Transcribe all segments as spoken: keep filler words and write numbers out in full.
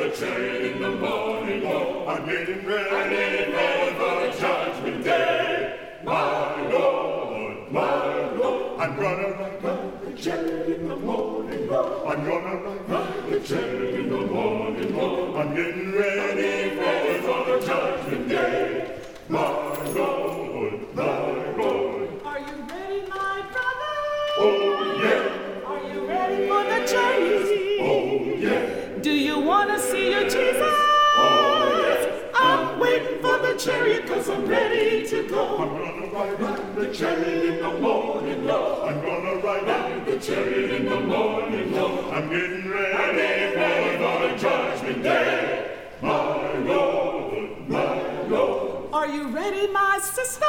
the train in the morning, oh, I'm living ready, I'm living ready for judgment day. My Lord, my Lord, I'm gonna ride, ride the train in the morning, oh, I'm gonna ride, ride the train in the morning, oh, I'm getting ready, ready for the judgment day. My Lord, my Lord. Are you ready, my brother? Oh, yeah. Are you ready for the journey? Oh, yeah. Do you want to see your Jesus? Oh, yes. I'm waiting for the chariot because I'm ready to go. I'm going to ride on the chariot in the morning, Lord. I'm going to ride on the chariot in the morning, Lord. I'm getting ready, I'm getting ready for the judgment day. My Lord, my Lord. Are you ready, my sister?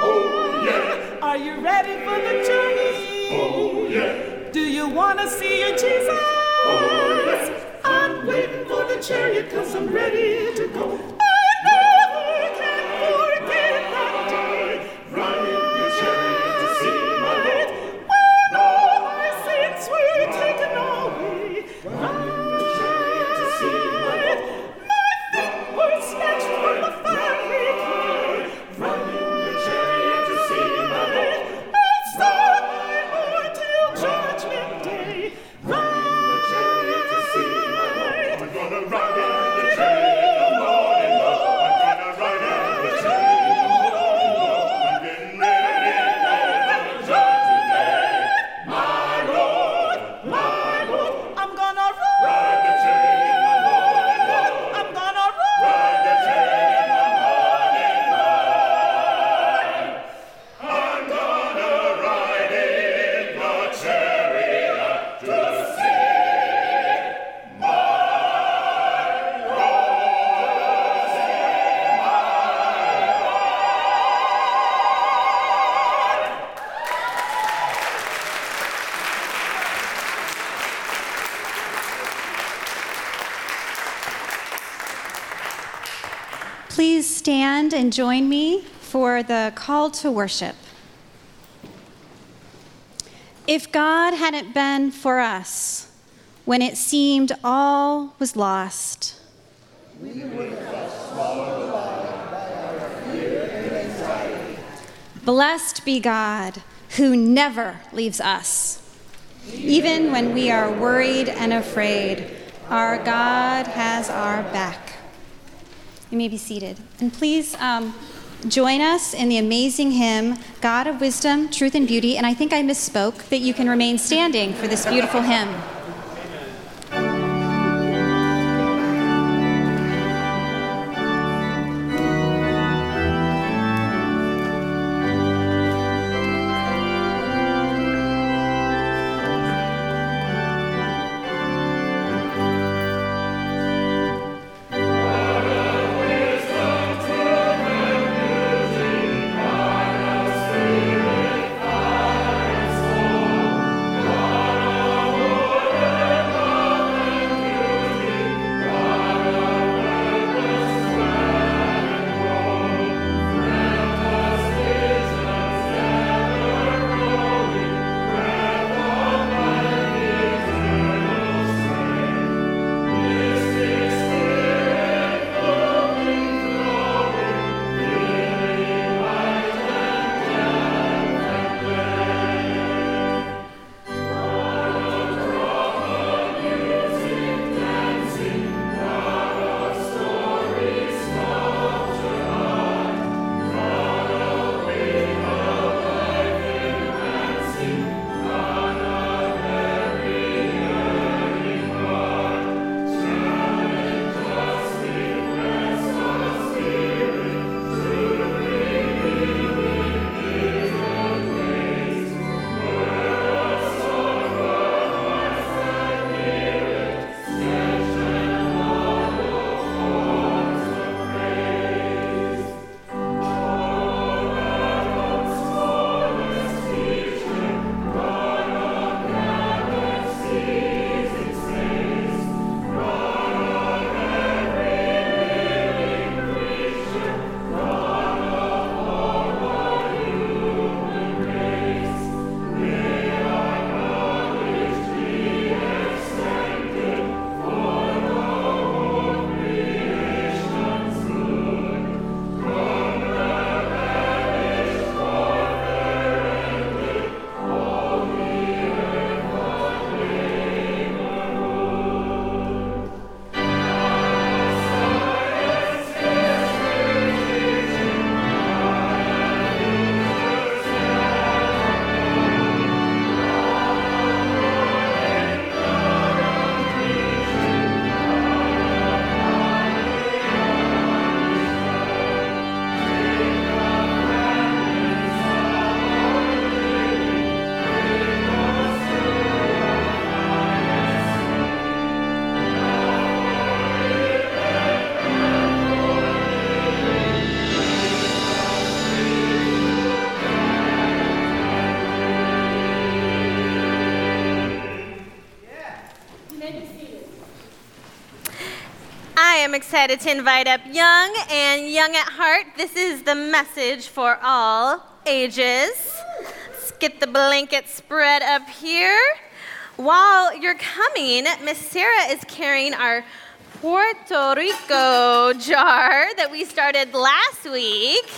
Oh, yeah. Are you ready for the journey? Oh, yeah. Do you want to see your Jesus? Oh, yes. I'm waiting for the chariot because I'm ready to go. I never can forget that day. Riding the chariot to see my Lord. When all our sins were taken away. Riding the chariot to see my Lord. My feet were snatched from the fiery stand and join me for the call to worship. If God hadn't been for us when it seemed all was lost, we would have felt swallowed alive by our fear and anxiety. Blessed be God who never leaves us. Even when we are worried and afraid, our God has our back. You may be seated. And please um, join us in the amazing hymn, God of Wisdom, Truth, and Beauty. And I think I misspoke, that you can remain standing for this beautiful hymn. am excited to invite up Young and Young at Heart. This is the message for all ages. Let's get the blanket spread up here. While you're coming, Miss Sarah is carrying our Puerto Rico jar that we started last week,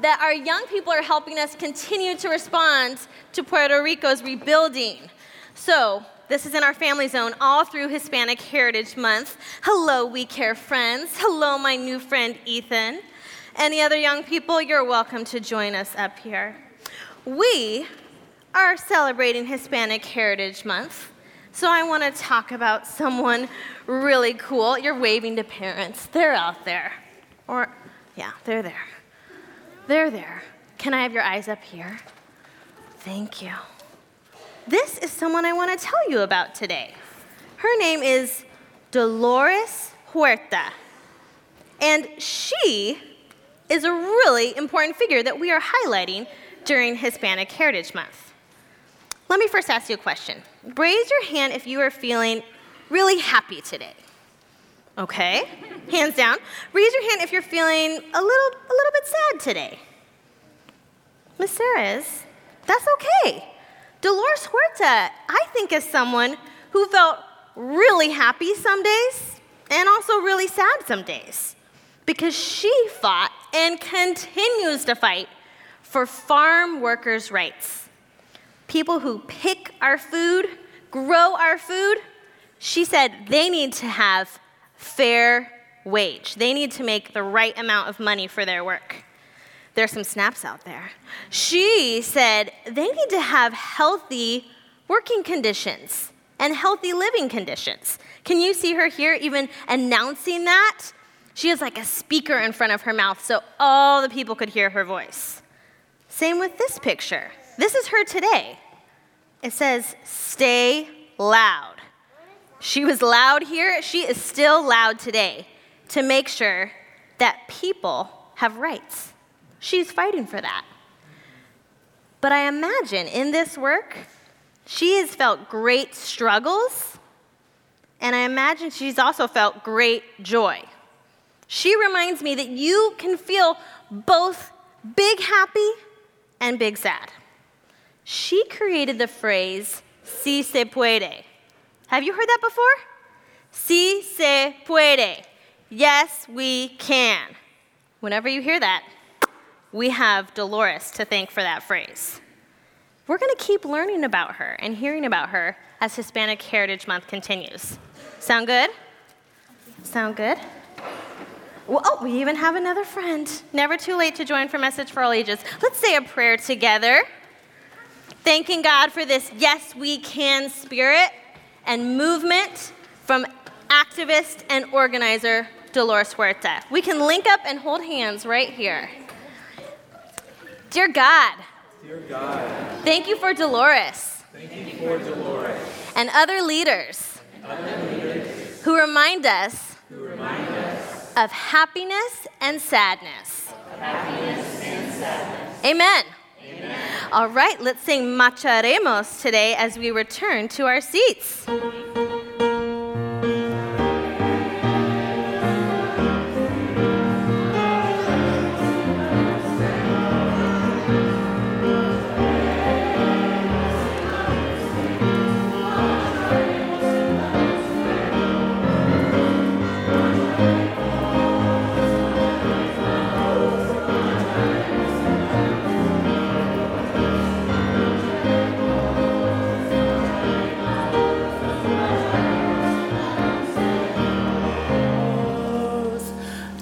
that our young people are helping us continue to respond to Puerto Rico's rebuilding. So this is in our family zone all through Hispanic Heritage Month. Hello, We Care friends. Hello, my new friend, Ethan. Any other young people, you're welcome to join us up here. We are celebrating Hispanic Heritage Month, so I want to talk about someone really cool. You're waving to parents. They're out there. Or, yeah, they're there. They're there. Can I have your eyes up here? Thank you. This is someone I want to tell you about today. Her name is Dolores Huerta, and she is a really important figure that we are highlighting during Hispanic Heritage Month. Let me first ask you a question. Raise your hand if you are feeling really happy today. Okay, hands down. Raise your hand if you're feeling a little a little bit sad today. Miss Sarah is. That's okay. Dolores Huerta, I think, is someone who felt really happy some days and also really sad some days, because she fought and continues to fight for farm workers' rights. People who pick our food, grow our food, she said they need to have fair wage. They need to make the right amount of money for their work. There's some snaps out there. She said they need to have healthy working conditions and healthy living conditions. Can you see her here even announcing that? She has like a speaker in front of her mouth so all the people could hear her voice. Same with this picture. This is her today. It says, stay loud. She was loud here. She is still loud today to make sure that people have rights. She's fighting for that. But I imagine in this work, she has felt great struggles, and I imagine she's also felt great joy. She reminds me that you can feel both big happy and big sad. She created the phrase, si se puede. Have you heard that before? Si se puede. Yes, we can. Whenever you hear that, we have Dolores to thank for that phrase. We're going to keep learning about her and hearing about her as Hispanic Heritage Month continues. Sound good? Sound good? Well, oh, we even have another friend. Never too late to join for Message for All Ages. Let's say a prayer together, thanking God for this yes, we can spirit and movement from activist and organizer Dolores Huerta. We can link up and hold hands right here. Dear God. Dear God. Thank you for Dolores. Thank you for Dolores. And other leaders. And other leaders. Who remind us. Who remind us. Of happiness and sadness. Of happiness and sadness. Amen. Amen. All right, let's sing Marcharemos today as we return to our seats.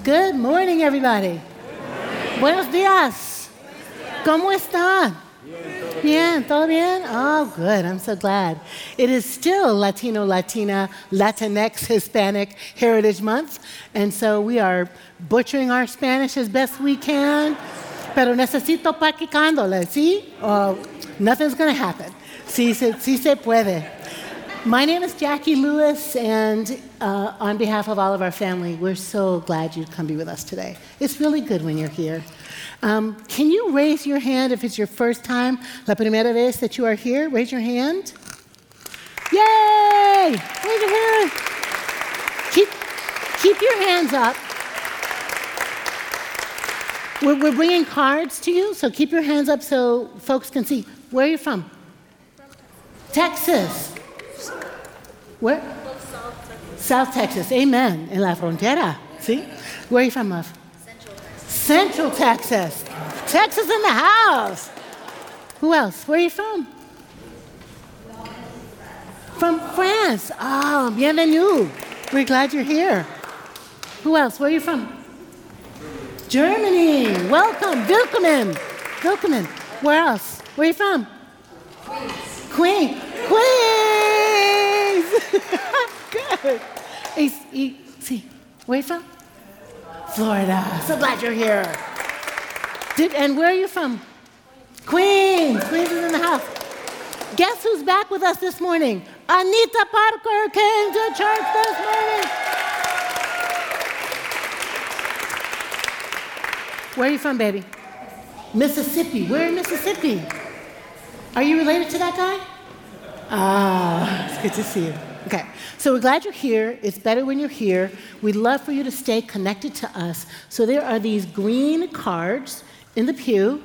Good morning, everybody. Good morning. Buenos días. Buenos días. ¿Cómo están? Bien. Bien, todo bien? Oh, good. I'm so glad. It is still Latino, Latina, Latinx, Hispanic Heritage Month, and so we are butchering our Spanish as best we can. Pero necesito practicándola, ¿sí? Oh, nothing's going to happen. Sí, sí, sí se puede. My name is Jackie Lewis, and uh, on behalf of all of our family, we're so glad you'd come be with us today. It's really good when you're here. Um, can you raise your hand if it's your first time, la primera vez that you are here? Raise your hand. Yay! Raise your hand. Keep, Keep your hands up. We're, we're bringing cards to you, so keep your hands up so folks can see. Where are you from? Texas. Where? South Texas. South Texas. Amen. En la frontera. See? Where are you from, love? Central Texas. Central Texas. Texas in the house. Who else? Where are you from? From France. Oh, bienvenue. We're glad you're here. Who else? Where are you from? Germany. Germany. Welcome. Willkommen. Willkommen. Where else? Where are you from? Queens. Queens. Queens. Good. It's, it's, see. Where are you from? Florida. So glad you're here. Did, and where are you from? Queens. Queens is in the house. Guess who's back with us this morning? Anita Parker came to church this morning. Where are you from, baby? Mississippi. Where in Mississippi? Are you related to that guy? Ah, it's good to see you. Okay, so we're glad you're here. It's better when you're here. We'd love for you to stay connected to us. So there are these green cards in the pew.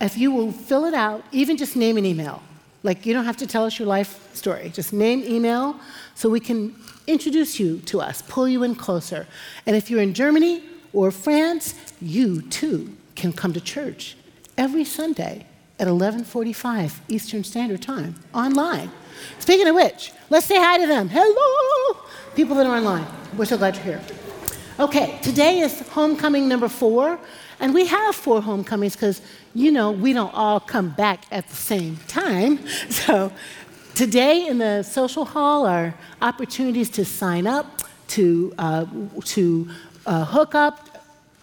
If you will fill it out, even just name an email. Like, you don't have to tell us your life story. Just name, email, so we can introduce you to us, pull you in closer. And if you're in Germany or France, you, too, can come to church every Sunday at eleven forty-five Eastern Standard Time, online. Speaking of which, let's say hi to them. Hello, people that are online. We're so glad you're here. Okay, today is homecoming number four. And we have four homecomings because, you know, we don't all come back at the same time. So today in the social hall are opportunities to sign up, to uh, to uh, hook up,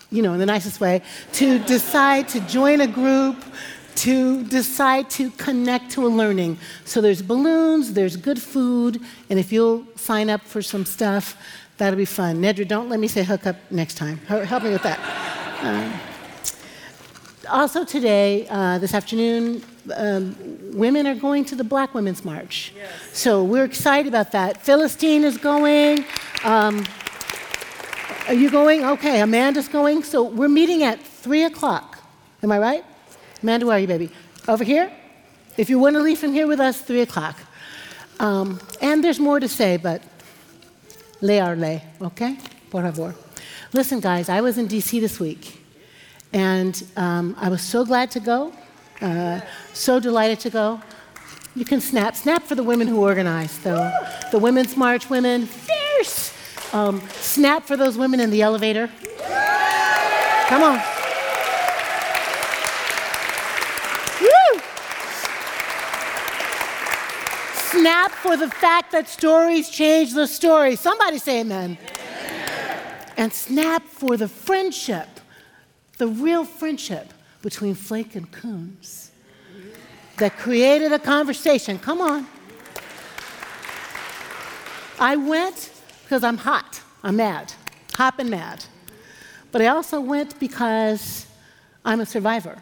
you know, in the nicest way, to decide to join a group, to decide to connect to a learning. So there's balloons, there's good food, and if you'll sign up for some stuff, that'll be fun. Nedra, don't let me say hook up next time. Help me with that. Uh, also today, uh, this afternoon, um, women are going to the Black Women's March. Yes. So we're excited about that. Philistine is going. Um, are you going? Okay, Amanda's going. So we're meeting at three o'clock. Am I right? Amanda, where are you, baby? Over here? If you want to leave from here with us, three o'clock. Um, and there's more to say, but le arle, okay? Por favor. Listen, guys, I was in D C this week, and um, I was so glad to go, uh, so delighted to go. You can snap. Snap for the women who organized, though. The Women's March women, fierce. Um, snap for those women in the elevator. Come on. Woo! Snap for the fact that stories change the story. Somebody say amen. And snap for the friendship, the real friendship between Flake and Coombs that created a conversation. Come on. I went because I'm hot. I'm mad. Hopping mad. But I also went because I'm a survivor.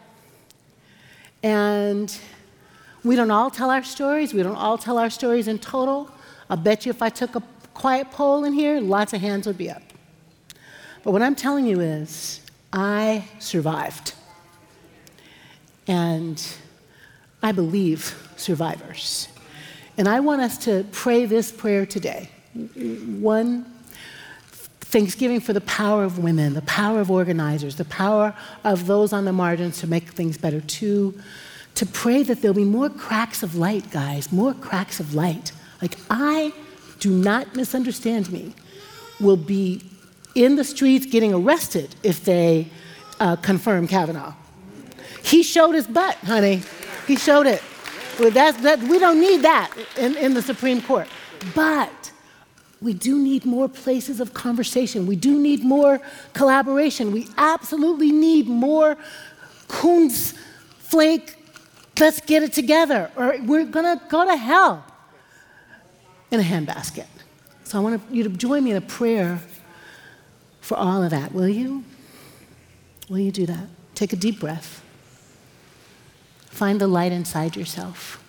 And we don't all tell our stories. We don't all tell our stories in total. I bet you if I took a quiet poll in here, lots of hands would be up. But what I'm telling you is, I survived. And I believe survivors. And I want us to pray this prayer today. One, thanksgiving for the power of women, the power of organizers, the power of those on the margins to make things better. Two, to pray that there'll be more cracks of light, guys, more cracks of light. Like, I, do not misunderstand me, will be in the streets getting arrested if they uh, confirm Kavanaugh. He showed his butt, honey. He showed it. Well, that's, that, we don't need that in, in the Supreme Court. But we do need more places of conversation. We do need more collaboration. We absolutely need more Coons, Flake, let's get it together, or we're gonna go to hell in a handbasket. So I want you to join me in a prayer for all of that, will you? Will you do that? Take a deep breath. Find the light inside yourself.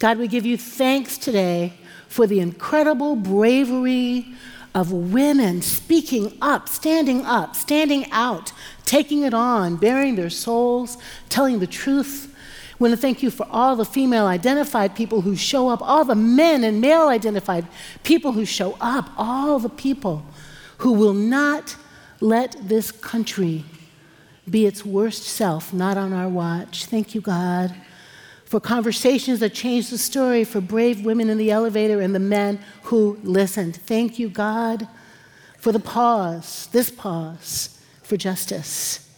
God, we give you thanks today for the incredible bravery of women speaking up, standing up, standing out, taking it on, bearing their souls, telling the truth. I want to thank you for all the female-identified people who show up, all the men and male-identified people who show up, all the people who will not let this country be its worst self, not on our watch. Thank you, God, for conversations that changed the story, for brave women in the elevator and the men who listened. Thank you, God, for the pause, this pause for justice.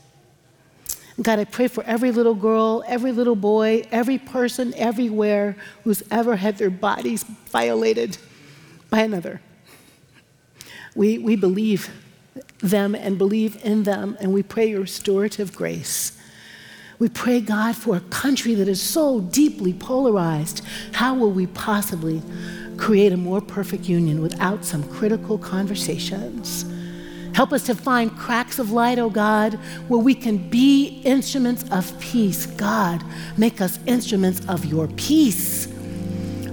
God, I pray for every little girl, every little boy, every person everywhere who's ever had their bodies violated by another. We, we believe them and believe in them, and we pray your restorative grace. We pray, God, for a country that is so deeply polarized. How will we possibly create a more perfect union without some critical conversations? Help us to find cracks of light, oh God, where we can be instruments of peace. God, make us instruments of your peace.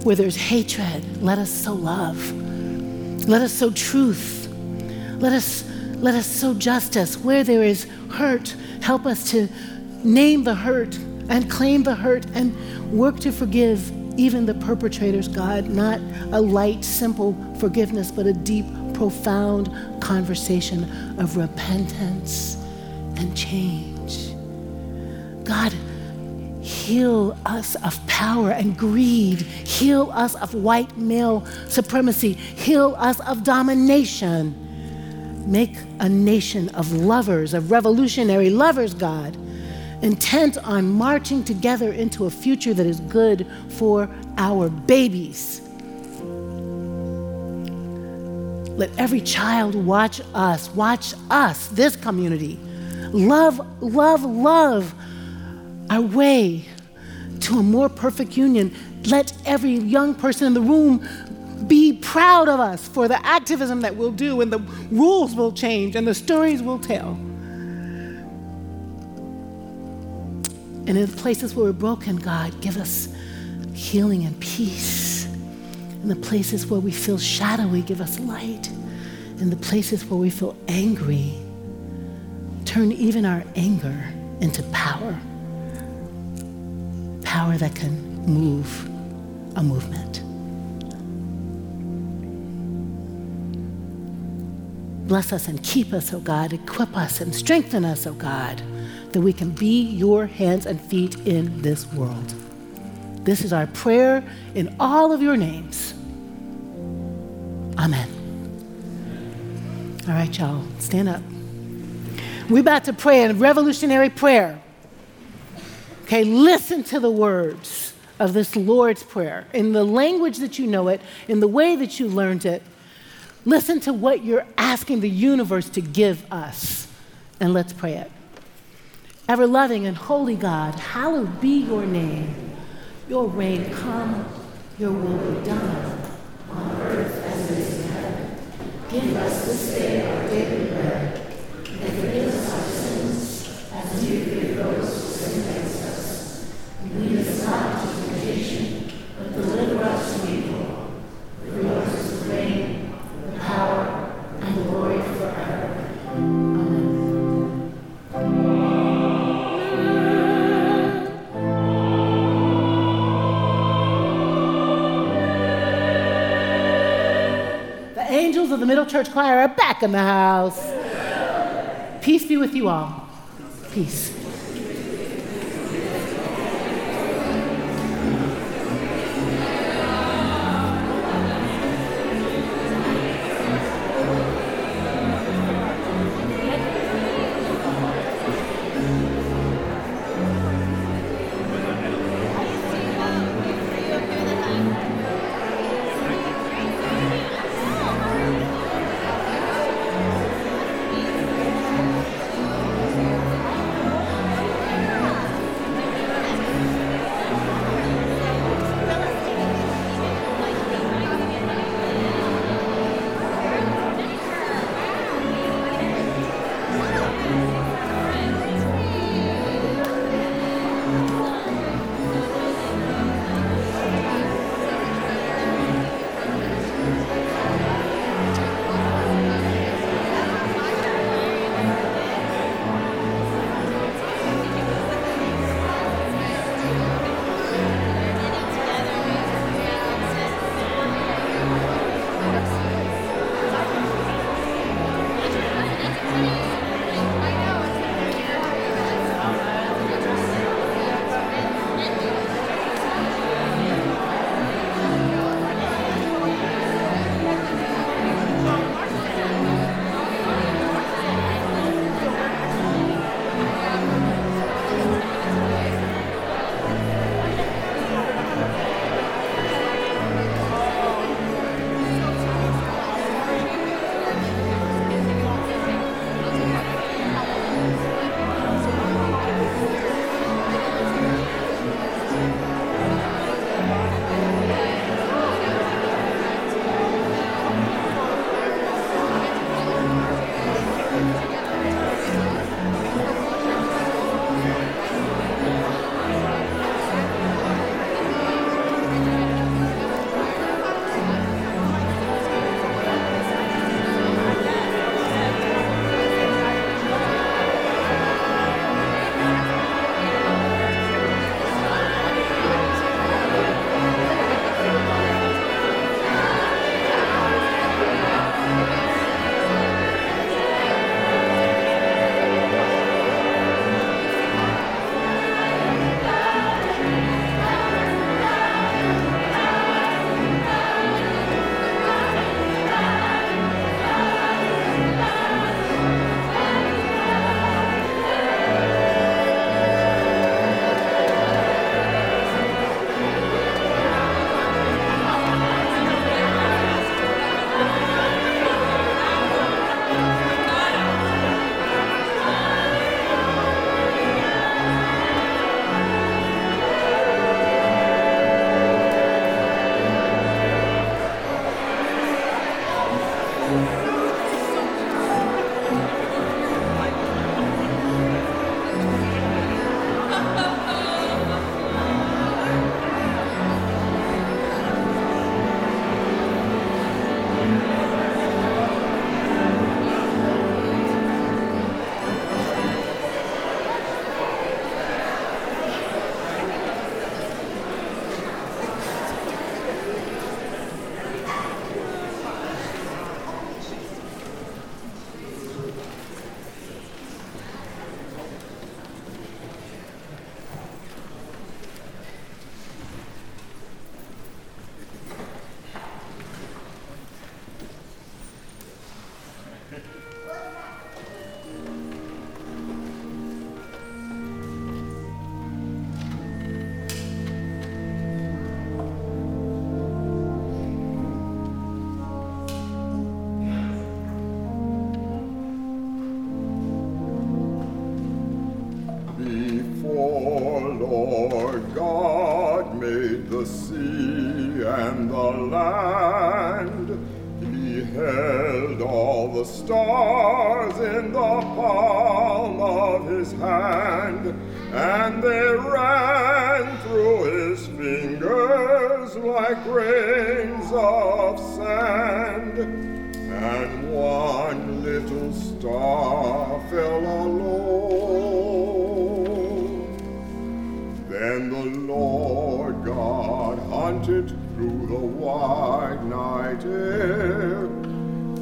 Where there's hatred, let us sow love. Let us sow truth. Let us, let us sow justice. Where there is hurt, help us to name the hurt and claim the hurt and work to forgive even the perpetrators, God. Not a light, simple forgiveness, but a deep, profound conversation of repentance and change. God, heal us of power and greed. Heal us of white male supremacy. Heal us of domination. Make a nation of lovers, of revolutionary lovers, God, intent on marching together into a future that is good for our babies. Let every child watch us, watch us, this community. Love, love, love our way to a more perfect union. Let every young person in the room be proud of us for the activism that we'll do, and the rules will change and the stories we'll tell. And in places where we're broken, God, give us healing and peace. In the places where we feel shadowy, give us light. In the places where we feel angry, turn even our anger into power. Power that can move a movement. Bless us and keep us, O God. Equip us and strengthen us, O God, that we can be your hands and feet in this world. This is our prayer in all of your names. Amen. All right, y'all, stand up. We're about to pray a revolutionary prayer. Okay, listen to the words of this Lord's Prayer in the language that you know it, in the way that you learned it. Listen to what you're asking the universe to give us, and let's pray it. Ever-loving and holy God, hallowed be your name. Your reign come, your will be done, on earth as it is in heaven. Give us this day our daily bread, and forgive us our sins, as we forgive those who sin against us. And lead us not into temptation, but deliver us from evil. For yours is the reign, the power, and the glory forever. Amen. Angels of the Middle Church Choir are back in the house. Peace be with you all. Peace. the sea and the land. He held all the stars in the palm of his hand, and they ran through his fingers like grains of sand. And one little star fell alone. Then the Lord God hunted through the wide night air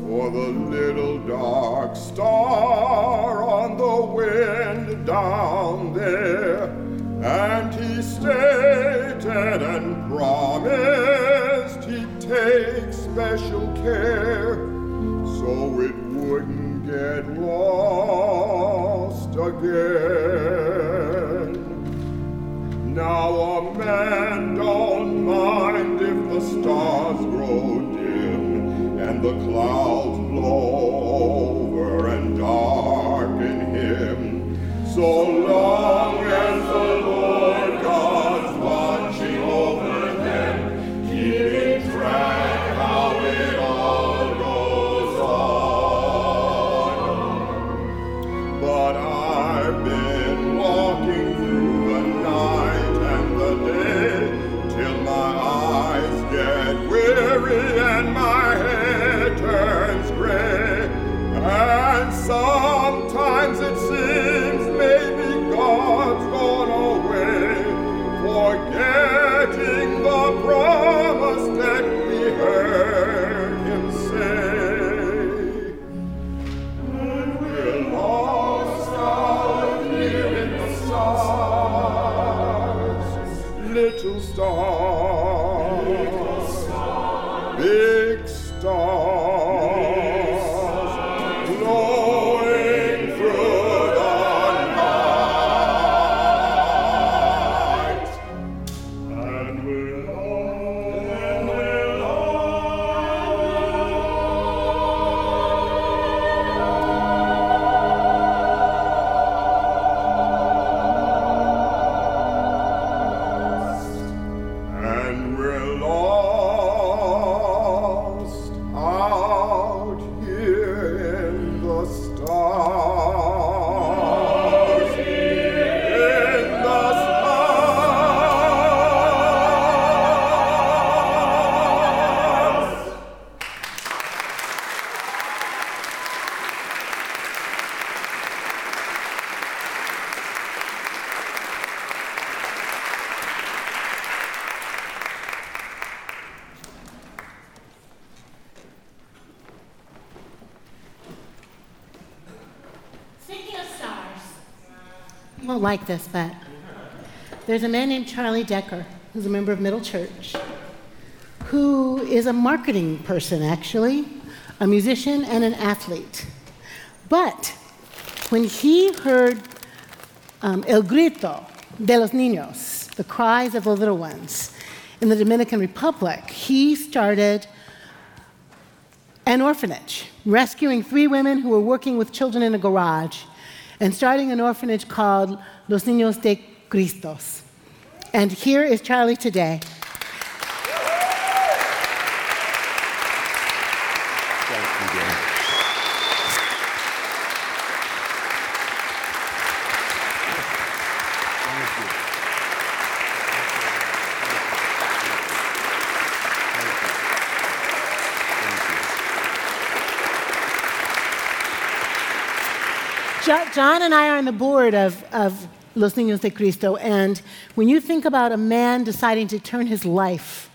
for the little dark star on the wind down there, and he stated and promised he'd take special care so it wouldn't get lost again. Now a man don't mind if the stars grow dim and the clouds blow over and darken him, so long as the Lord God's watching over them, keeping track. Sometimes it seems maybe God's gone away, forgetting the promise that we heard him say. And we're lost out here in the stars, little stars, little stars, big stars. Like this, but there's a man named Charlie Decker, who's a member of Middle Church, who is a marketing person, actually, a musician and an athlete. But when he heard um, El Grito de los Niños, the cries of the little ones, in the Dominican Republic, he started an orphanage, rescuing three women who were working with children in a garage, and starting an orphanage called Los Niños de Cristo. And here is Charlie today. Thank you, dear. Thank you. John and I are on the board of, of Los Niños de Cristo, and when you think about a man deciding to turn his life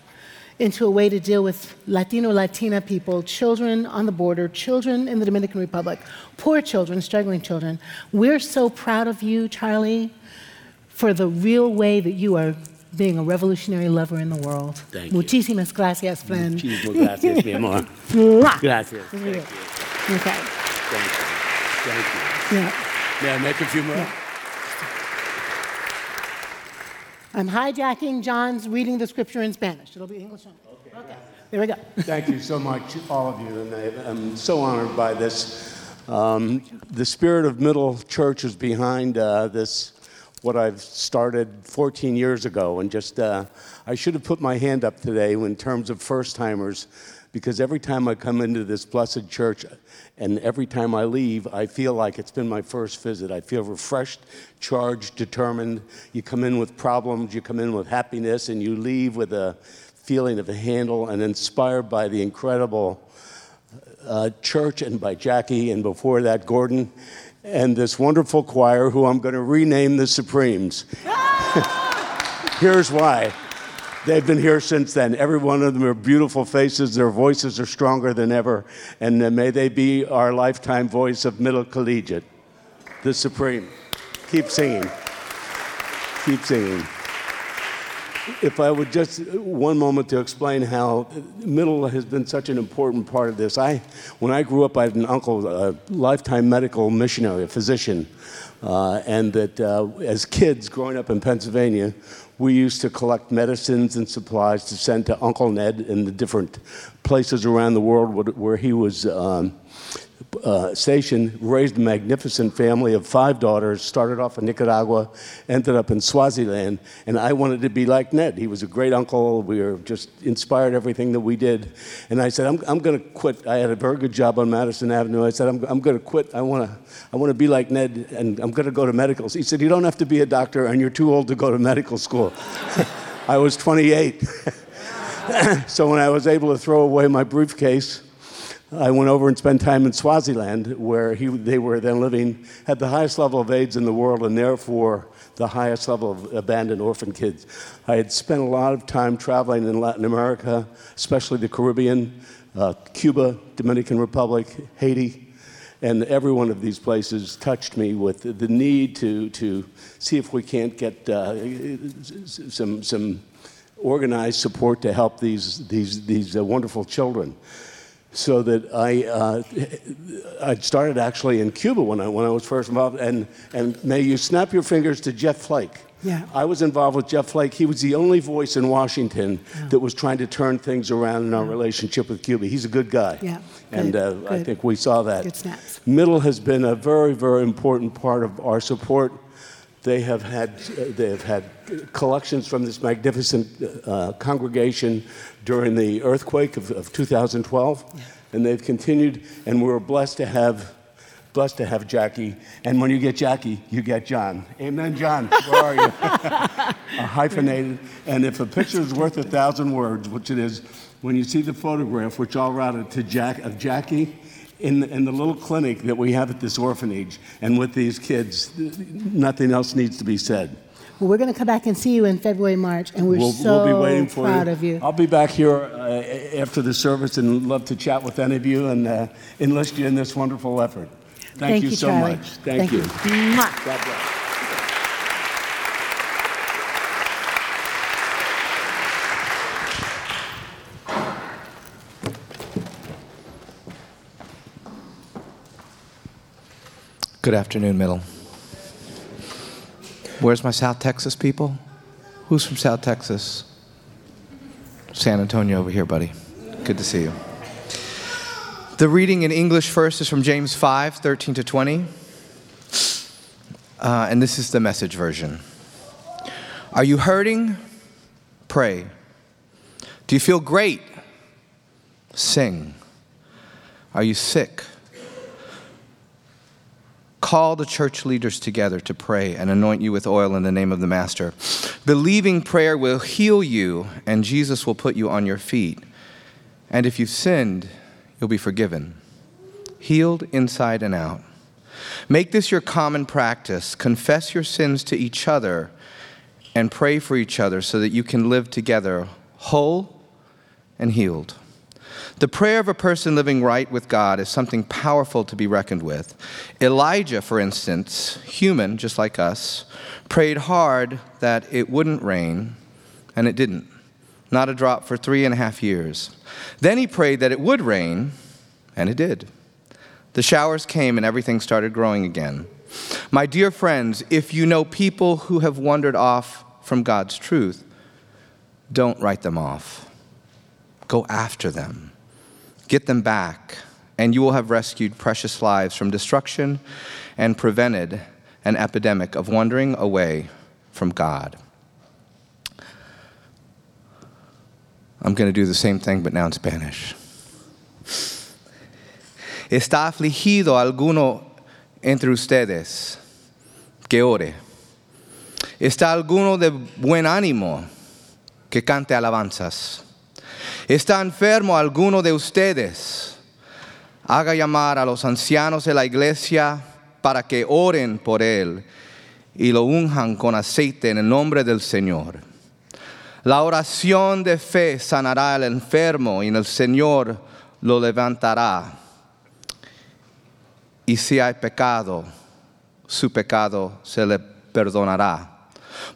into a way to deal with Latino, Latina people, children on the border, children in the Dominican Republic, poor children, struggling children, we're so proud of you, Charlie, for the real way that you are being a revolutionary lover in the world. Thank Muchísimas you. Gracias, friend. Muchísimas gracias, mi amor. Gracias. Thank you. Okay. Thank you. Thank you. Yeah. May I make a few more? Yeah. I'm hijacking John's reading the scripture in Spanish. It'll be English only. Okay. Okay. There we go. Thank you so much, all of you, and I, I'm so honored by this. Um, the spirit of Middle Church is behind uh, this what I've started fourteen years ago. And just, uh, I should have put my hand up today in terms of first-timers, because every time I come into this blessed church and every time I leave, I feel like it's been my first visit. I feel refreshed, charged, determined. You come in with problems, you come in with happiness, and you leave with a feeling of a handle and inspired by the incredible uh, church and by Jackie and before that, Gordon, and this wonderful choir who I'm going to rename the Supremes. Here's why. They've been here since then. Every one of them are beautiful faces. Their voices are stronger than ever. And may they be our lifetime voice of Middle Collegiate, the Supreme. Keep singing. Keep singing. If I would just one moment to explain how Middle has been such an important part of this. I, when I grew up, I had an uncle, a lifetime medical missionary, a physician. Uh, and that uh, as kids growing up in Pennsylvania, we used to collect medicines and supplies to send to Uncle Ned in the different places around the world where he was um, uh, stationed. Raised a magnificent family of five daughters, started off in Nicaragua, ended up in Swaziland, and I wanted to be like Ned. He was a great uncle. We were just inspired everything that we did. And I said, I'm, I'm going to quit. I had a very good job on Madison Avenue. I said, I'm, I'm going to quit. I want to I want to be like Ned, and I'm going to go to medical school. He said, you don't have to be a doctor, and you're too old to go to medical school. I was twenty-eight. So when I was able to throw away my briefcase, I went over and spent time in Swaziland, where he, they were then living, had the highest level of AIDS in the world, and therefore the highest level of abandoned orphan kids. I had spent a lot of time traveling in Latin America, especially the Caribbean, uh, Cuba, Dominican Republic, Haiti, and every one of these places touched me with the need to to see if we can't get uh, some some organized support to help these these these uh, wonderful children. So that I uh, I started actually in Cuba when I when I was first involved, and and may you snap your fingers to Jeff Flake. Yeah. I was involved with Jeff Flake. He was the only voice in Washington yeah. that was trying to turn things around in our yeah. relationship with Cuba. He's a good guy. Yeah. And good, uh, good. I think we saw that. Good snaps. Middle has been a very, very important part of our support. They have had they have had collections from this magnificent uh, congregation during the earthquake of, of two thousand twelve, yeah. and they've continued. And we were blessed to have blessed to have Jackie. And when you get Jackie, you get John. Amen, John. Where are you? A hyphenated. And if a picture is worth a thousand words, which it is, when you see the photograph, which I'll route it to Jack of Jackie. In the, in the little clinic that we have at this orphanage and with these kids, nothing else needs to be said. Well, we're going to come back and see you in February, March, and we're we'll, so we'll be waiting for proud you. of you. I'll be back here uh, after the service and love to chat with any of you and uh, enlist you in this wonderful effort. Thank, Thank you, you so Charlie. much. Thank, Thank you. you. God bless. Good afternoon, Middle. Where's my South Texas people? Who's from South Texas? San Antonio over here, buddy. Good to see you. The reading in English first is from James five, thirteen to twenty. Uh, and this is the Message version. Are you hurting? Pray. Do you feel great? Sing. Are you sick? Call the church leaders together to pray and anoint you with oil in the name of the Master. Believing prayer will heal you, and Jesus will put you on your feet. And if you've sinned, you'll be forgiven. Healed inside and out. Make this your common practice. Confess your sins to each other and pray for each other so that you can live together whole and healed. The prayer of a person living right with God is something powerful to be reckoned with. Elijah, for instance, human, just like us, prayed hard that it wouldn't rain, and it didn't. Not a drop for three and a half years. Then he prayed that it would rain, and it did. The showers came and everything started growing again. My dear friends, if you know people who have wandered off from God's truth, don't write them off. Go after them. Get them back, and you will have rescued precious lives from destruction and prevented an epidemic of wandering away from God. I'm going to do the same thing, but now in Spanish. Está afligido alguno entre ustedes, que ore. Está alguno de buen ánimo, que cante alabanzas. Está enfermo alguno de ustedes, haga llamar a los ancianos de la iglesia para que oren por él y lo unjan con aceite en el nombre del Señor. La oración de fe sanará al enfermo y el Señor lo levantará. Y si hay pecado, su pecado se le perdonará.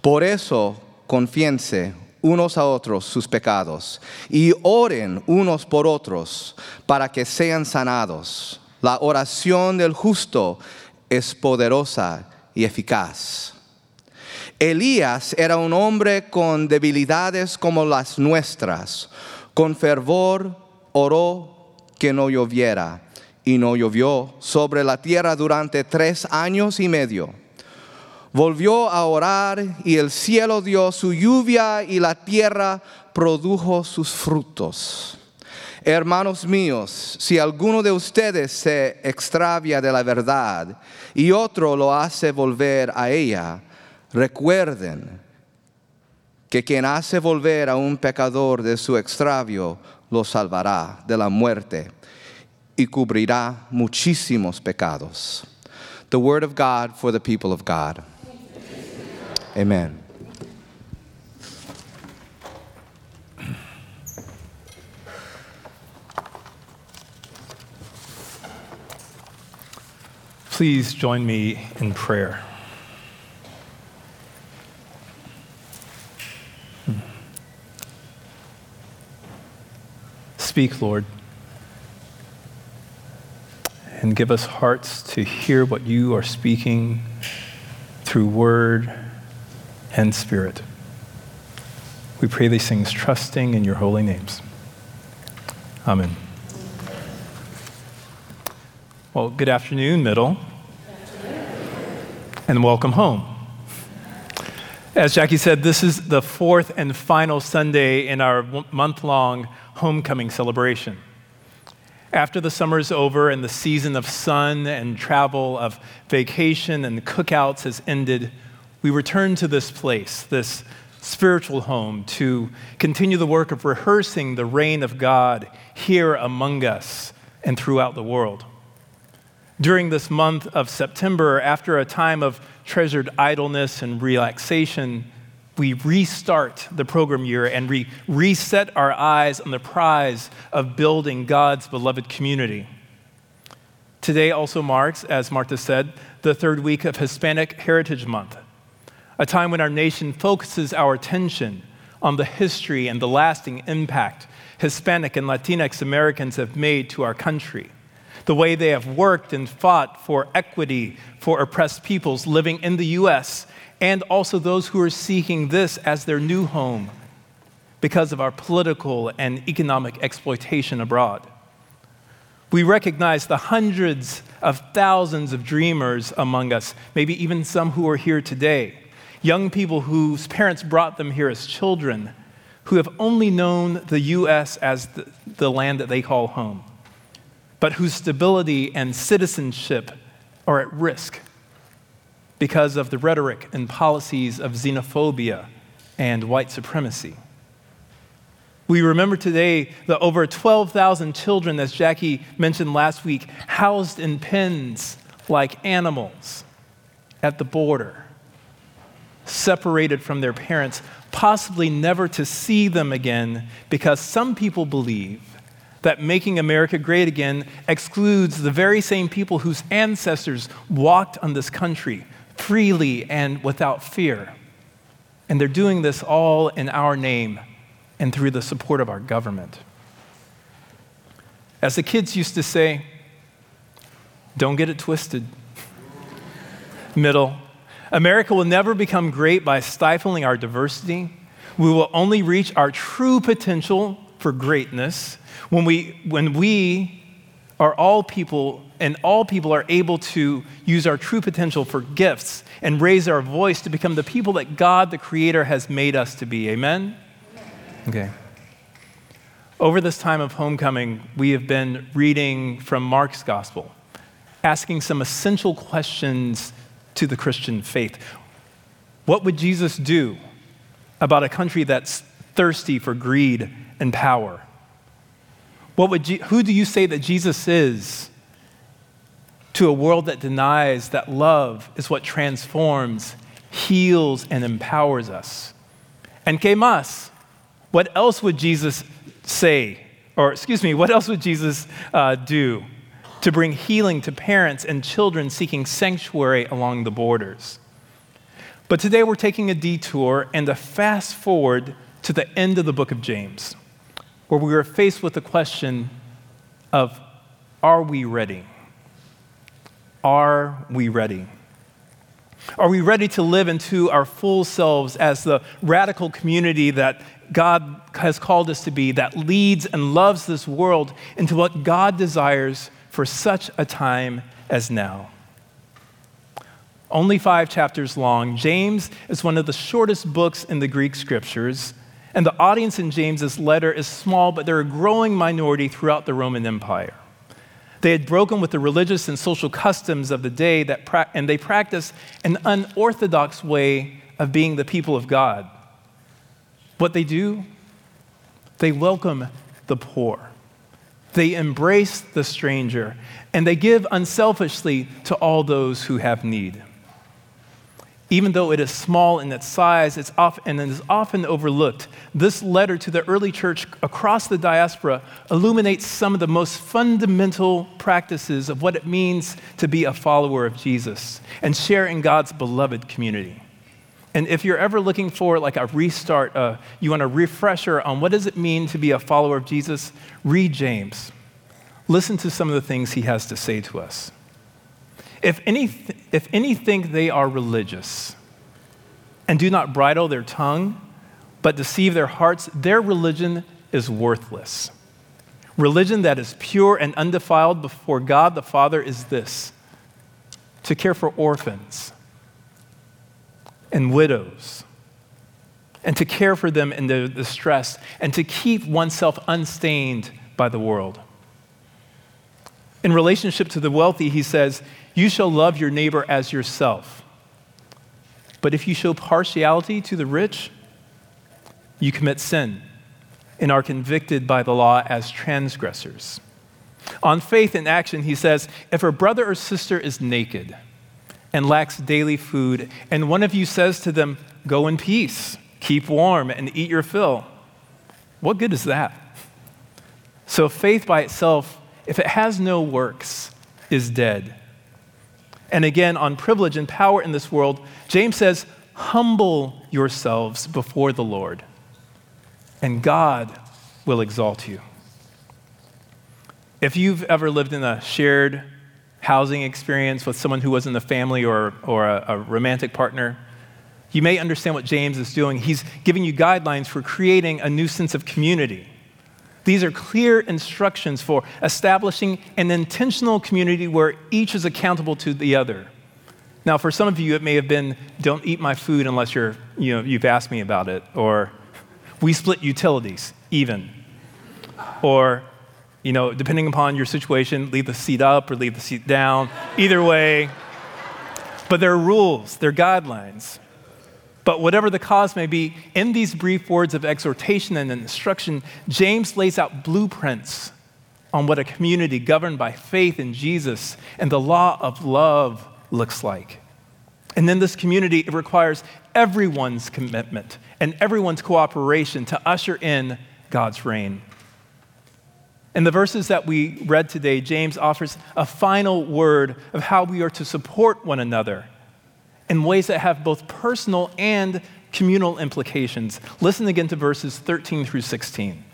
Por eso, confiénse unos a otros sus pecados y oren unos por otros para que sean sanados. La oración del justo es poderosa y eficaz. Elías era un hombre con debilidades como las nuestras. Con fervor oró que no lloviera, y no llovió sobre la tierra durante tres años y medio. Volvió a orar, y el cielo dio su lluvia, y la tierra produjo sus frutos. Hermanos míos, si alguno de ustedes se extravía de la verdad, y otro lo hace volver a ella, recuerden que quien hace volver a un pecador de su extravio lo salvará de la muerte y cubrirá muchísimos pecados. The word of God for the people of God. Amen. Please join me in prayer. Speak, Lord, and give us hearts to hear what you are speaking through word and spirit. We pray these things trusting in your holy names. Amen. Well, good afternoon, Middle, and welcome home. As Jackie said, this is the fourth and final Sunday in our month-long homecoming celebration. After the summer is over and the season of sun and travel, of vacation and cookouts has ended, we return to this place, this spiritual home, to continue the work of rehearsing the reign of God here among us and throughout the world. During this month of September, after a time of treasured idleness and relaxation, we restart the program year and we reset our eyes on the prize of building God's beloved community. Today also marks, as Marta said, the third week of Hispanic Heritage Month, a time when our nation focuses our attention on the history and the lasting impact Hispanic and Latinx Americans have made to our country, the way they have worked and fought for equity for oppressed peoples living in the U S and also those who are seeking this as their new home because of our political and economic exploitation abroad. We recognize the hundreds of thousands of dreamers among us, maybe even some who are here today, young people whose parents brought them here as children, who have only known the U S as the, the land that they call home, but whose stability and citizenship are at risk because of the rhetoric and policies of xenophobia and white supremacy. We remember today the over twelve thousand children, as Jackie mentioned last week, housed in pens like animals at the border, separated from their parents, possibly never to see them again, because some people believe that making America great again excludes the very same people whose ancestors walked on this country freely and without fear. And they're doing this all in our name and through the support of our government. As the kids used to say, don't get it twisted. Middle, America will never become great by stifling our diversity. We will only reach our true potential for greatness when we, when we are all people, and all people are able to use our true potential for gifts and raise our voice to become the people that God, the Creator, has made us to be. Amen? Okay. Over this time of homecoming, we have been reading from Mark's gospel, asking some essential questions to the Christian faith. What would Jesus do about a country that's thirsty for greed and power? What would Je- who do you say that Jesus is to a world that denies that love is what transforms, heals, and empowers us? And que más? What else would Jesus say, or excuse me, what else would Jesus uh, do to bring healing to parents and children seeking sanctuary along the borders? But today we're taking a detour and a fast forward to the end of the book of James, where we are faced with the question of, are we ready? Are we ready? Are we ready to live into our full selves as the radical community that God has called us to be, that leads and loves this world into what God desires for such a time as now? Only five chapters long, James is one of the shortest books in the Greek scriptures, and the audience in James's letter is small, but they're a growing minority throughout the Roman Empire. They had broken with the religious and social customs of the day, that pra- and they practiced an unorthodox way of being the people of God. What they do, they welcome the poor. They embrace the stranger, and they give unselfishly to all those who have need. Even though it is small in its size, it's often, and it is often overlooked, this letter to the early church across the diaspora illuminates some of the most fundamental practices of what it means to be a follower of Jesus and share in God's beloved community. And if you're ever looking for like a restart, uh, you want a refresher on what does it mean to be a follower of Jesus, read James. Listen to some of the things he has to say to us. If any, if any think they are religious and do not bridle their tongue, but deceive their hearts, their religion is worthless. Religion that is pure and undefiled before God the Father is this: to care for orphans and widows, and to care for them in their distress, and to keep oneself unstained by the world. In relationship to the wealthy, he says, you shall love your neighbor as yourself. But if you show partiality to the rich, you commit sin and are convicted by the law as transgressors. On faith and action, he says, if a brother or sister is naked and lacks daily food, and one of you says to them, go in peace, keep warm, and eat your fill, what good is that? So faith by itself, if it has no works, is dead. And again, on privilege and power in this world, James says, humble yourselves before the Lord, and God will exalt you. If you've ever lived in a shared housing experience with someone who wasn't a family or, or a, a romantic partner, you may understand what James is doing. He's giving you guidelines for creating a new sense of community. These are clear instructions for establishing an intentional community where each is accountable to the other. Now, for some of you, it may have been, don't eat my food unless you're, you know, you've asked me about it, or we split utilities, even, or, you know, depending upon your situation, leave the seat up or leave the seat down, either way. But there are rules, there are guidelines. But whatever the cause may be, in these brief words of exhortation and instruction, James lays out blueprints on what a community governed by faith in Jesus and the law of love looks like. And in this community, it requires everyone's commitment and everyone's cooperation to usher in God's reign. In the verses that we read today, James offers a final word of how we are to support one another in ways that have both personal and communal implications. Listen again to verses thirteen through sixteen.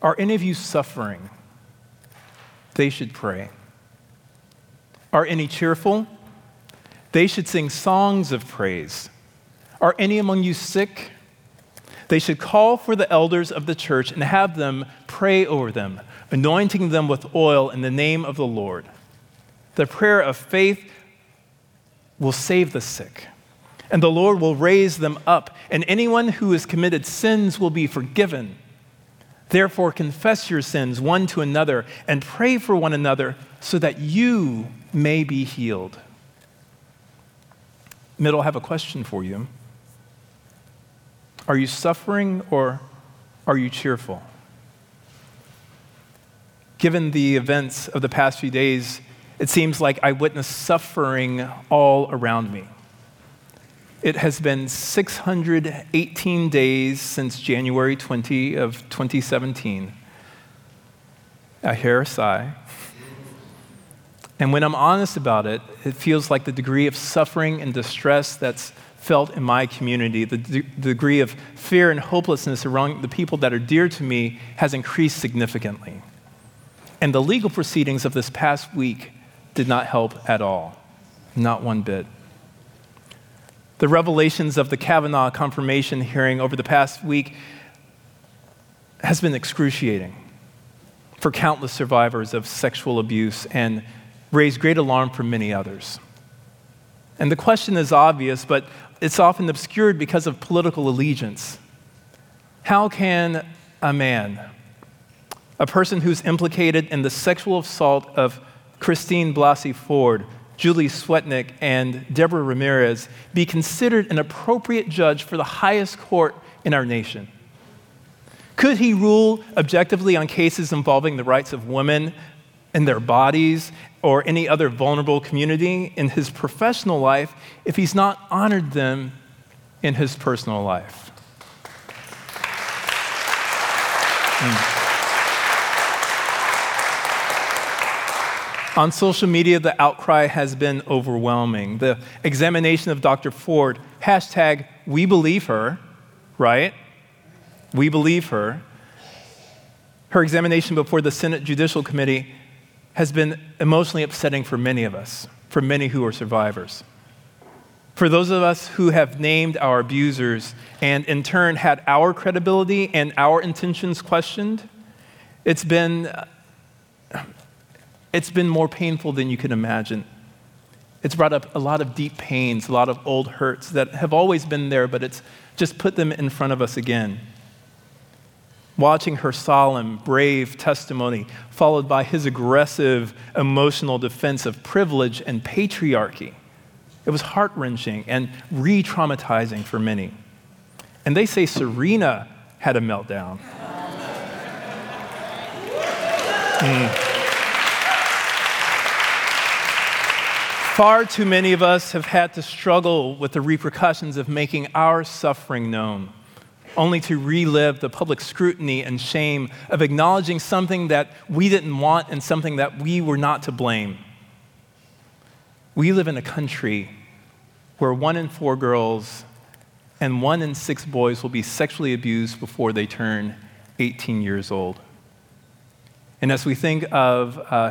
Are any of you suffering? They should pray. Are any cheerful? They should sing songs of praise. Are any among you sick? They should call for the elders of the church and have them pray over them, anointing them with oil in the name of the Lord. The prayer of faith will save the sick, and the Lord will raise them up, and anyone who has committed sins will be forgiven. Therefore, confess your sins one to another and pray for one another so that you may be healed. Middle, I have a question for you. Are you suffering or are you cheerful? Given the events of the past few days, it seems like I witnessed suffering all around me. It has been six hundred eighteen days since January twentieth of twenty seventeen. I hear a sigh. And when I'm honest about it, it feels like the degree of suffering and distress that's felt in my community, the d- degree of fear and hopelessness around the people that are dear to me has increased significantly. And the legal proceedings of this past week did not help at all, not one bit. The revelations of the Kavanaugh confirmation hearing over the past week has been excruciating for countless survivors of sexual abuse and raised great alarm for many others. And the question is obvious, but it's often obscured because of political allegiance. How can a man, a person who's implicated in the sexual assault of Christine Blasey Ford, Julie Swetnick, and Deborah Ramirez, be considered an appropriate judge for the highest court in our nation? Could he rule objectively on cases involving the rights of women and their bodies or any other vulnerable community in his professional life if he's not honored them in his personal life? Mm. On social media, the outcry has been overwhelming. The examination of Doctor Ford, hashtag we believe her, right? We believe her. Her examination before the Senate Judicial Committee has been emotionally upsetting for many of us, for many who are survivors. For those of us who have named our abusers and in turn had our credibility and our intentions questioned, it's been It's been more painful than you can imagine. It's brought up a lot of deep pains, a lot of old hurts that have always been there, but it's just put them in front of us again. Watching her solemn, brave testimony, followed by his aggressive, emotional defense of privilege and patriarchy, it was heart-wrenching and re-traumatizing for many. And they say Serena had a meltdown. Mm. Far too many of us have had to struggle with the repercussions of making our suffering known, only to relive the public scrutiny and shame of acknowledging something that we didn't want and something that we were not to blame. We live in a country where one in four girls and one in six boys will be sexually abused before they turn eighteen years old. And as we think of uh,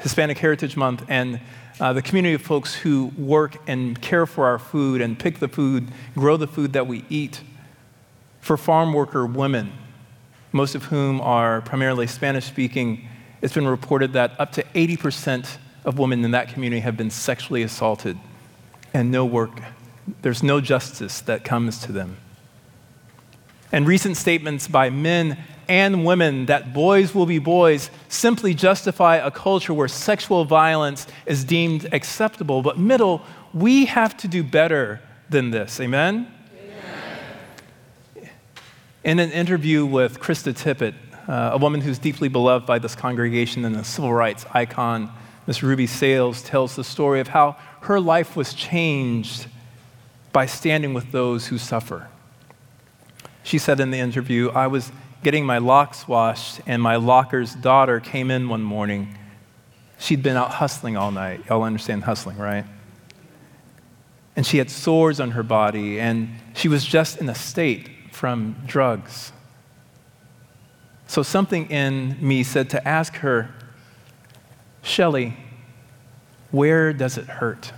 Hispanic Heritage Month and Uh, the community of folks who work and care for our food and pick the food, grow the food that we eat, for farm worker women, most of whom are primarily Spanish-speaking, it's been reported that up to eighty percent of women in that community have been sexually assaulted, and no work, there's no justice that comes to them. And recent statements by men and women that boys will be boys simply justify a culture where sexual violence is deemed acceptable. But middle, we have to do better than this, amen? Amen. In an interview with Krista Tippett, uh, a woman who's deeply beloved by this congregation and a civil rights icon, Miss Ruby Sales tells the story of how her life was changed by standing with those who suffer. She said in the interview, "I was getting my locks washed, and my locker's daughter came in one morning. She'd been out hustling all night." Y'all understand hustling, right? "And she had sores on her body, and she was just in a state from drugs. So something in me said to ask her, Shelly, where does it hurt?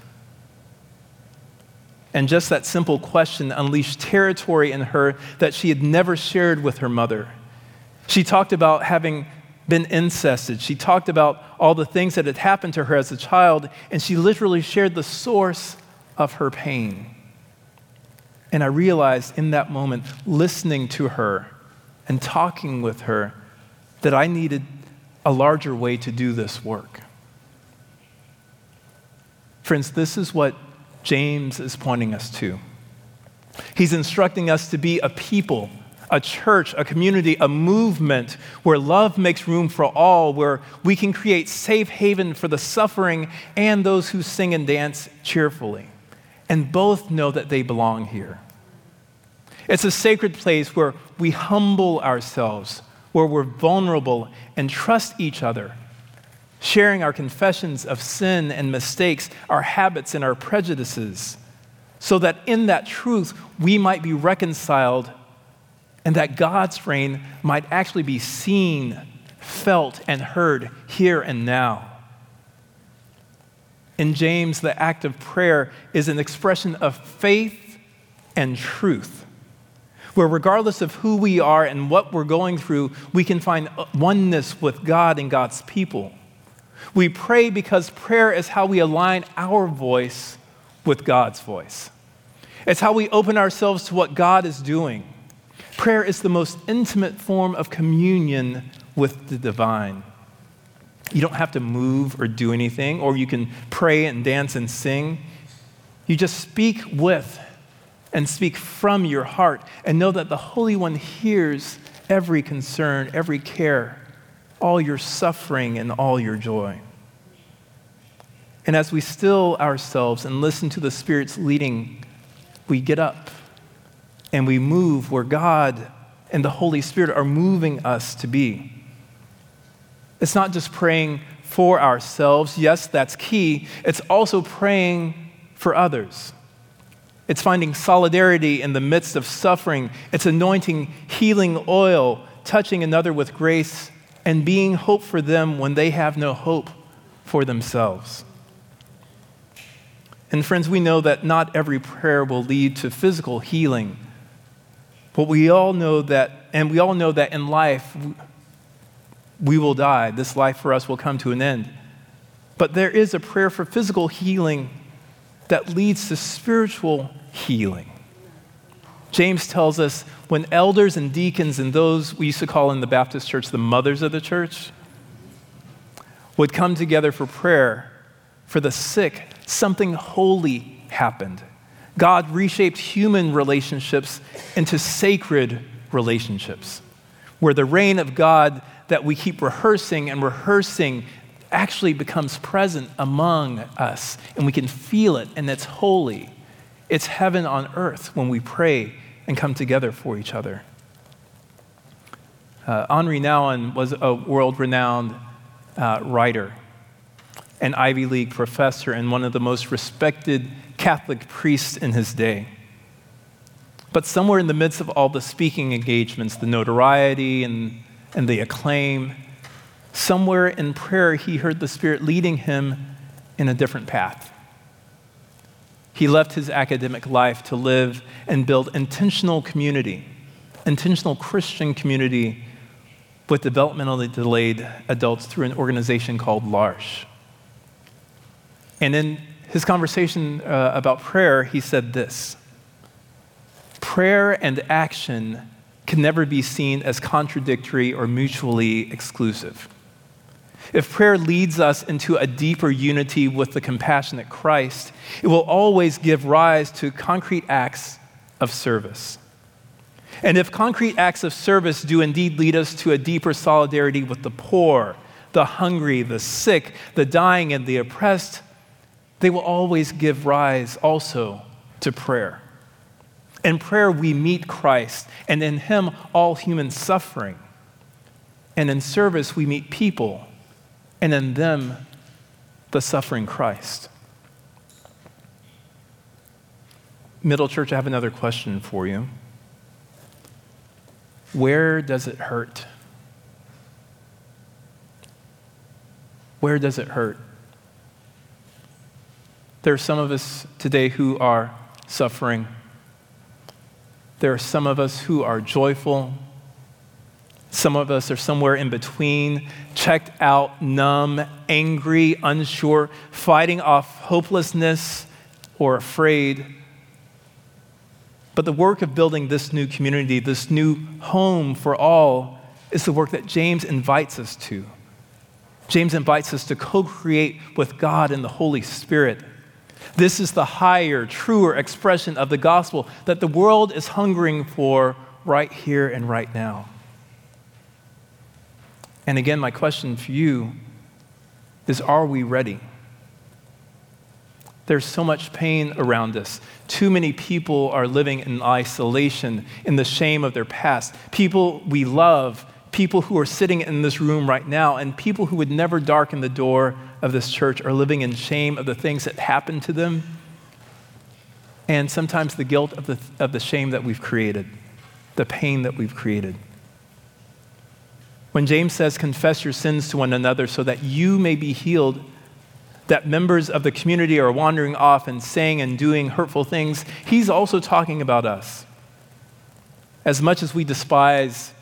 And just that simple question unleashed territory in her that she had never shared with her mother. She talked about having been incested. She talked about all the things that had happened to her as a child, and she literally shared the source of her pain. And I realized in that moment, listening to her and talking with her, that I needed a larger way to do this work. Friends, this is what James is pointing us to. He's instructing us to be a people, a church, a community, a movement where love makes room for all, where we can create safe haven for the suffering and those who sing and dance cheerfully. And both know that they belong here. It's a sacred place where we humble ourselves, where we're vulnerable and trust each other, sharing our confessions of sin and mistakes, our habits and our prejudices, so that in that truth we might be reconciled and that God's reign might actually be seen, felt, and heard here and now. In James, the act of prayer is an expression of faith and truth, where regardless of who we are and what we're going through, we can find oneness with God and God's people. We pray because prayer is how we align our voice with God's voice. It's how we open ourselves to what God is doing. Prayer is the most intimate form of communion with the divine. You don't have to move or do anything, or you can pray and dance and sing. You just speak with and speak from your heart and know that the Holy One hears every concern, every care, all your suffering and all your joy. And as we still ourselves and listen to the Spirit's leading, we get up and we move where God and the Holy Spirit are moving us to be. It's not just praying for ourselves. Yes, that's key. It's also praying for others. It's finding solidarity in the midst of suffering. It's anointing healing oil, touching another with grace, and being hope for them when they have no hope for themselves. And friends, we know that not every prayer will lead to physical healing, but we all know that, and we all know that in life, we will die. This life for us will come to an end. But there is a prayer for physical healing that leads to spiritual healing. James tells us when elders and deacons and those we used to call in the Baptist church the mothers of the church would come together for prayer for the sick, something holy happened. God reshaped human relationships into sacred relationships where the reign of God that we keep rehearsing and rehearsing actually becomes present among us and we can feel it and it's holy. It's heaven on earth when we pray and come together for each other. Uh, Henri Nouwen was a world-renowned uh, writer, an Ivy League professor, and one of the most respected Catholic priests in his day. But somewhere in the midst of all the speaking engagements, the notoriety and, and the acclaim, somewhere in prayer he heard the Spirit leading him in a different path. He left his academic life to live and build intentional community, intentional Christian community with developmentally delayed adults through an organization called L'Arche. And in his conversation uh, about prayer, he said this: prayer and action can never be seen as contradictory or mutually exclusive. If prayer leads us into a deeper unity with the compassionate Christ, it will always give rise to concrete acts of service. And if concrete acts of service do indeed lead us to a deeper solidarity with the poor, the hungry, the sick, the dying, and the oppressed, they will always give rise also to prayer. In prayer, we meet Christ, and in him, all human suffering. And in service, we meet people, and in them, the suffering Christ. Middle Church, I have another question for you. Where does it hurt? Where does it hurt? There are some of us today who are suffering. There are some of us who are joyful. Some of us are somewhere in between, checked out, numb, angry, unsure, fighting off hopelessness or afraid. But the work of building this new community, this new home for all, is the work that James invites us to. James invites us to co-create with God and the Holy Spirit. This is the higher, truer expression of the gospel that the world is hungering for right here and right now. And again, my question for you is, are we ready? There's so much pain around us. Too many people are living in isolation, in the shame of their past. People we love, people who are sitting in this room right now, and people who would never darken the door of this church are living in shame of the things that happened to them, and sometimes the guilt of the, of the shame that we've created, the pain that we've created. When James says, confess your sins to one another so that you may be healed, that members of the community are wandering off and saying and doing hurtful things, he's also talking about us. As much as we despise,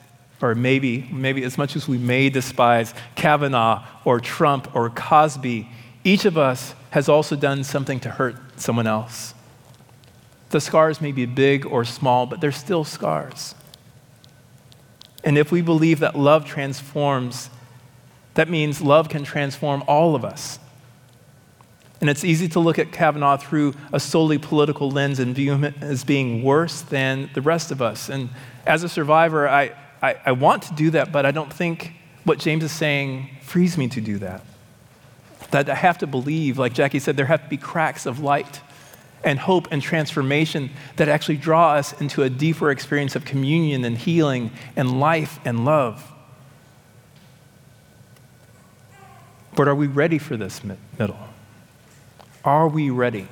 or maybe, maybe as much as we may despise Kavanaugh or Trump or Cosby, each of us has also done something to hurt someone else. The scars may be big or small, but they're still scars. And if we believe that love transforms, that means love can transform all of us. And it's easy to look at Kavanaugh through a solely political lens and view him as being worse than the rest of us. And as a survivor, I, I, I want to do that, but I don't think what James is saying frees me to do that. That I have to believe, like Jackie said, there have to be cracks of light and hope and transformation that actually draw us into a deeper experience of communion and healing and life and love. But are we ready for this middle? Are we ready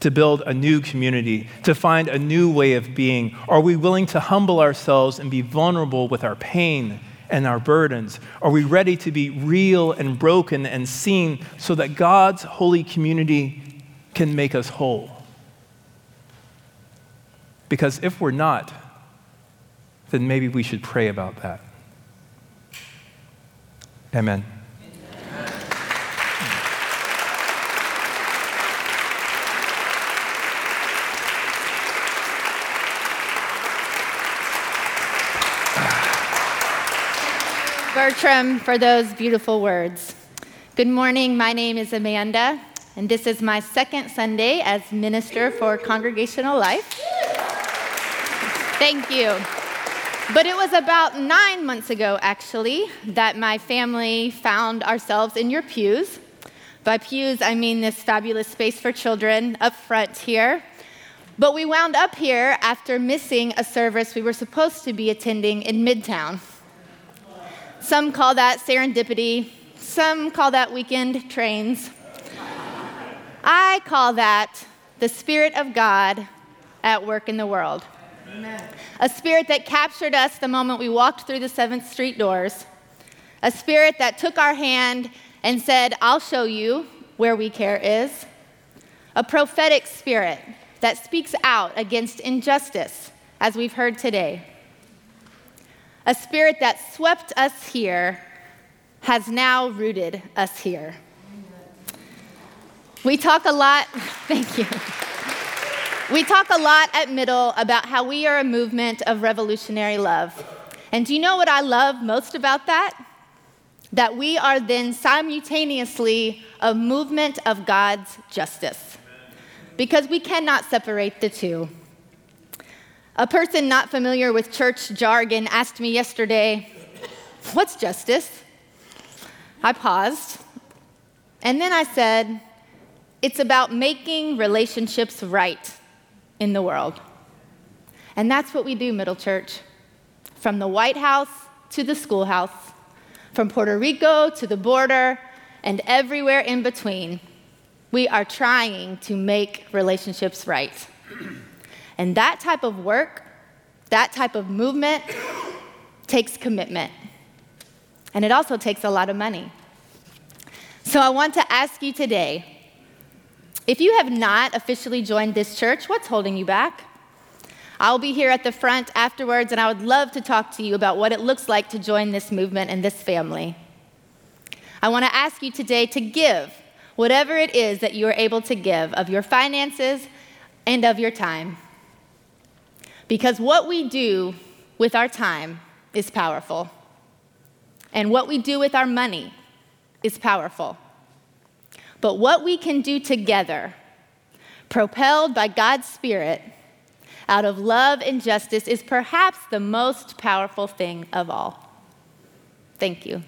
to build a new community, to find a new way of being? Are we willing to humble ourselves and be vulnerable with our pain and our burdens? Are we ready to be real and broken and seen so that God's holy community can make us whole? Because if we're not, then maybe we should pray about that. Amen. Amen. Bertram, for those beautiful words. Good morning. My name is Amanda. And this is my second Sunday as minister for Congregational Life. Thank you. But it was about nine months ago, actually, that my family found ourselves in your pews. By pews, I mean this fabulous space for children up front here. But we wound up here after missing a service we were supposed to be attending in Midtown. Some call that serendipity. Some call that weekend trains. I call that the Spirit of God at work in the world. Amen. A spirit that captured us the moment we walked through the seventh street doors. A spirit that took our hand and said, I'll show you where we care is. A prophetic spirit that speaks out against injustice, as we've heard today. A spirit that swept us here has now rooted us here. We talk a lot, thank you. We talk a lot at Middle about how we are a movement of revolutionary love. And do you know what I love most about that? That we are then simultaneously a movement of God's justice. Because we cannot separate the two. A person not familiar with church jargon asked me yesterday, what's justice? I paused, and then I said, it's about making relationships right in the world. And that's what we do, Middle Church. From the White House to the schoolhouse, from Puerto Rico to the border, and everywhere in between, we are trying to make relationships right. And that type of work, that type of movement, takes commitment. And it also takes a lot of money. So I want to ask you today, If you have not officially joined this church, what's holding you back? I'll be here at the front afterwards, and I would love to talk to you about what it looks like to join this movement and this family. I want to ask you today to give whatever it is that you are able to give of your finances and of your time. Because what we do with our time is powerful. And what we do with our money is powerful. But what we can do together, propelled by God's Spirit, out of love and justice, is perhaps the most powerful thing of all. Thank you.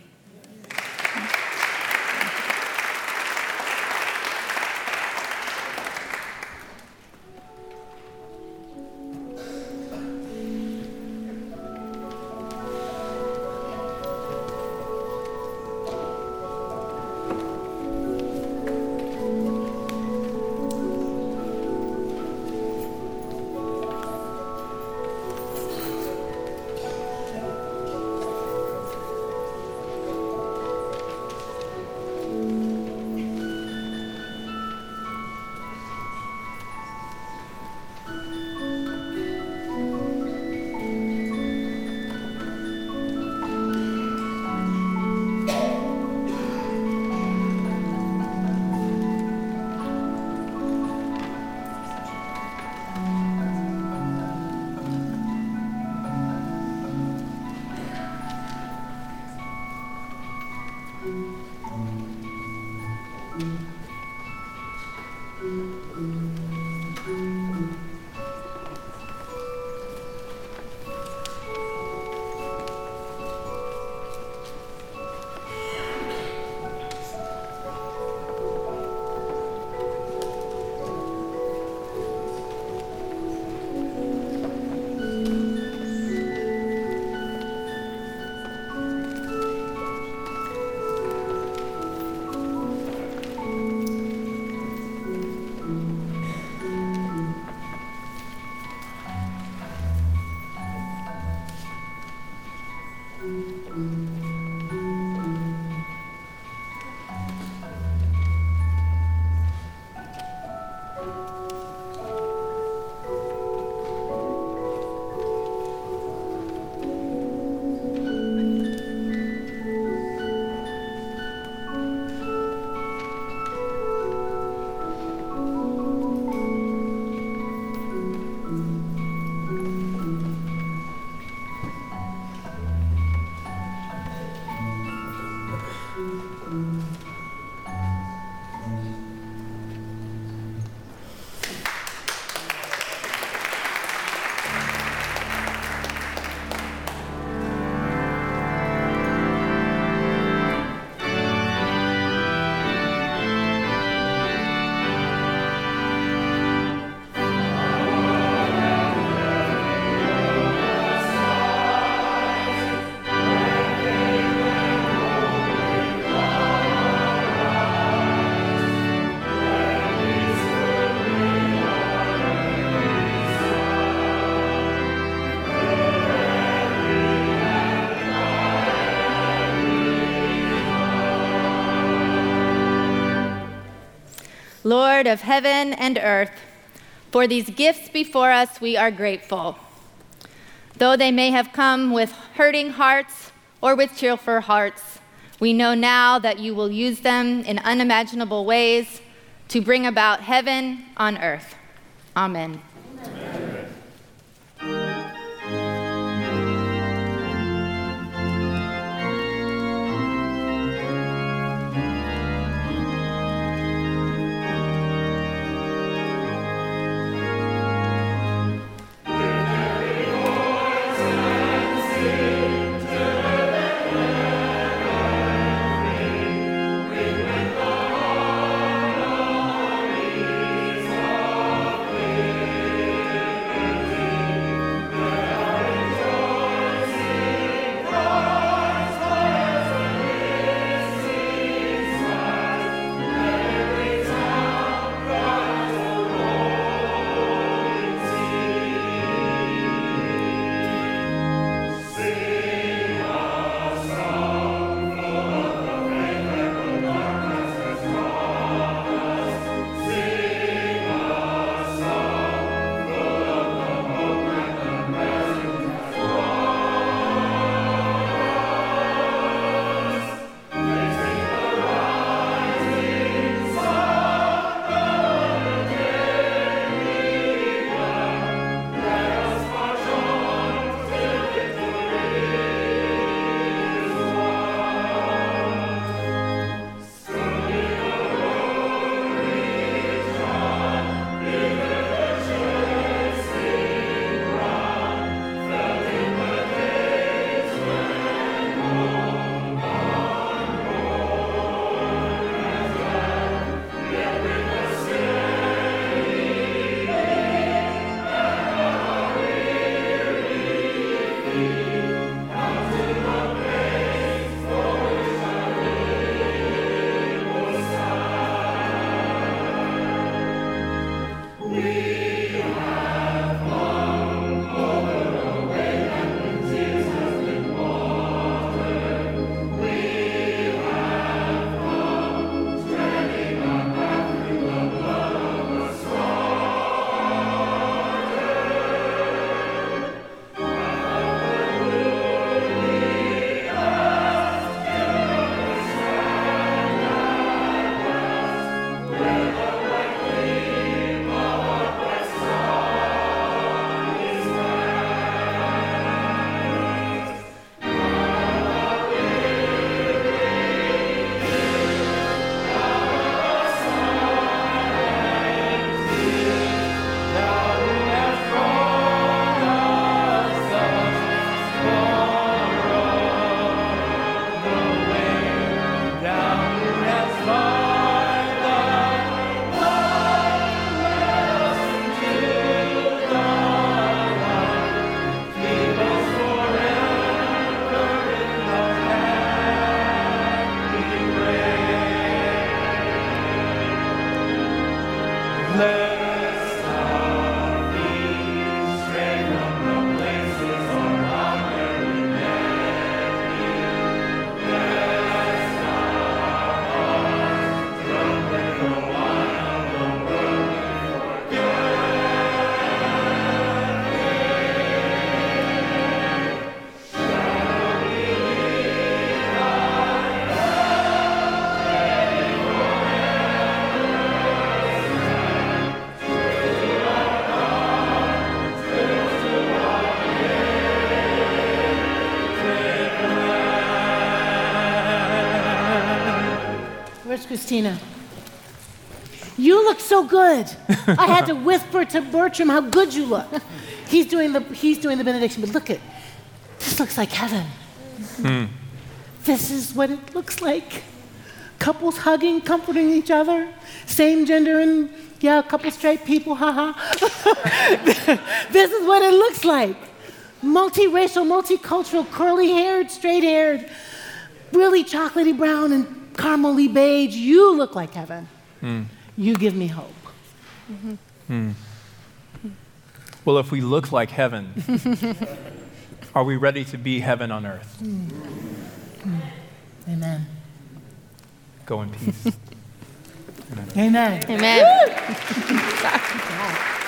Lord of heaven and earth, for these gifts before us we are grateful. Though they may have come with hurting hearts or with cheerful hearts, we know now that you will use them in unimaginable ways to bring about heaven on earth. Amen. First, Christina. You look so good. I had to whisper to Bertram how good you look. He's doing the, he's doing the benediction, but look at, this looks like heaven. Mm. This is what it looks like. Couples hugging, comforting each other, same gender and, yeah, a couple straight people, haha. This is what it looks like. Multiracial, multicultural, curly-haired, straight-haired, really chocolatey brown and caramely beige. You look like heaven. Mm. You give me hope. Mm-hmm. Mm. Well, if we look like heaven, are we ready to be heaven on earth? Mm. Mm. Amen. Go in peace. Amen. Amen. Amen.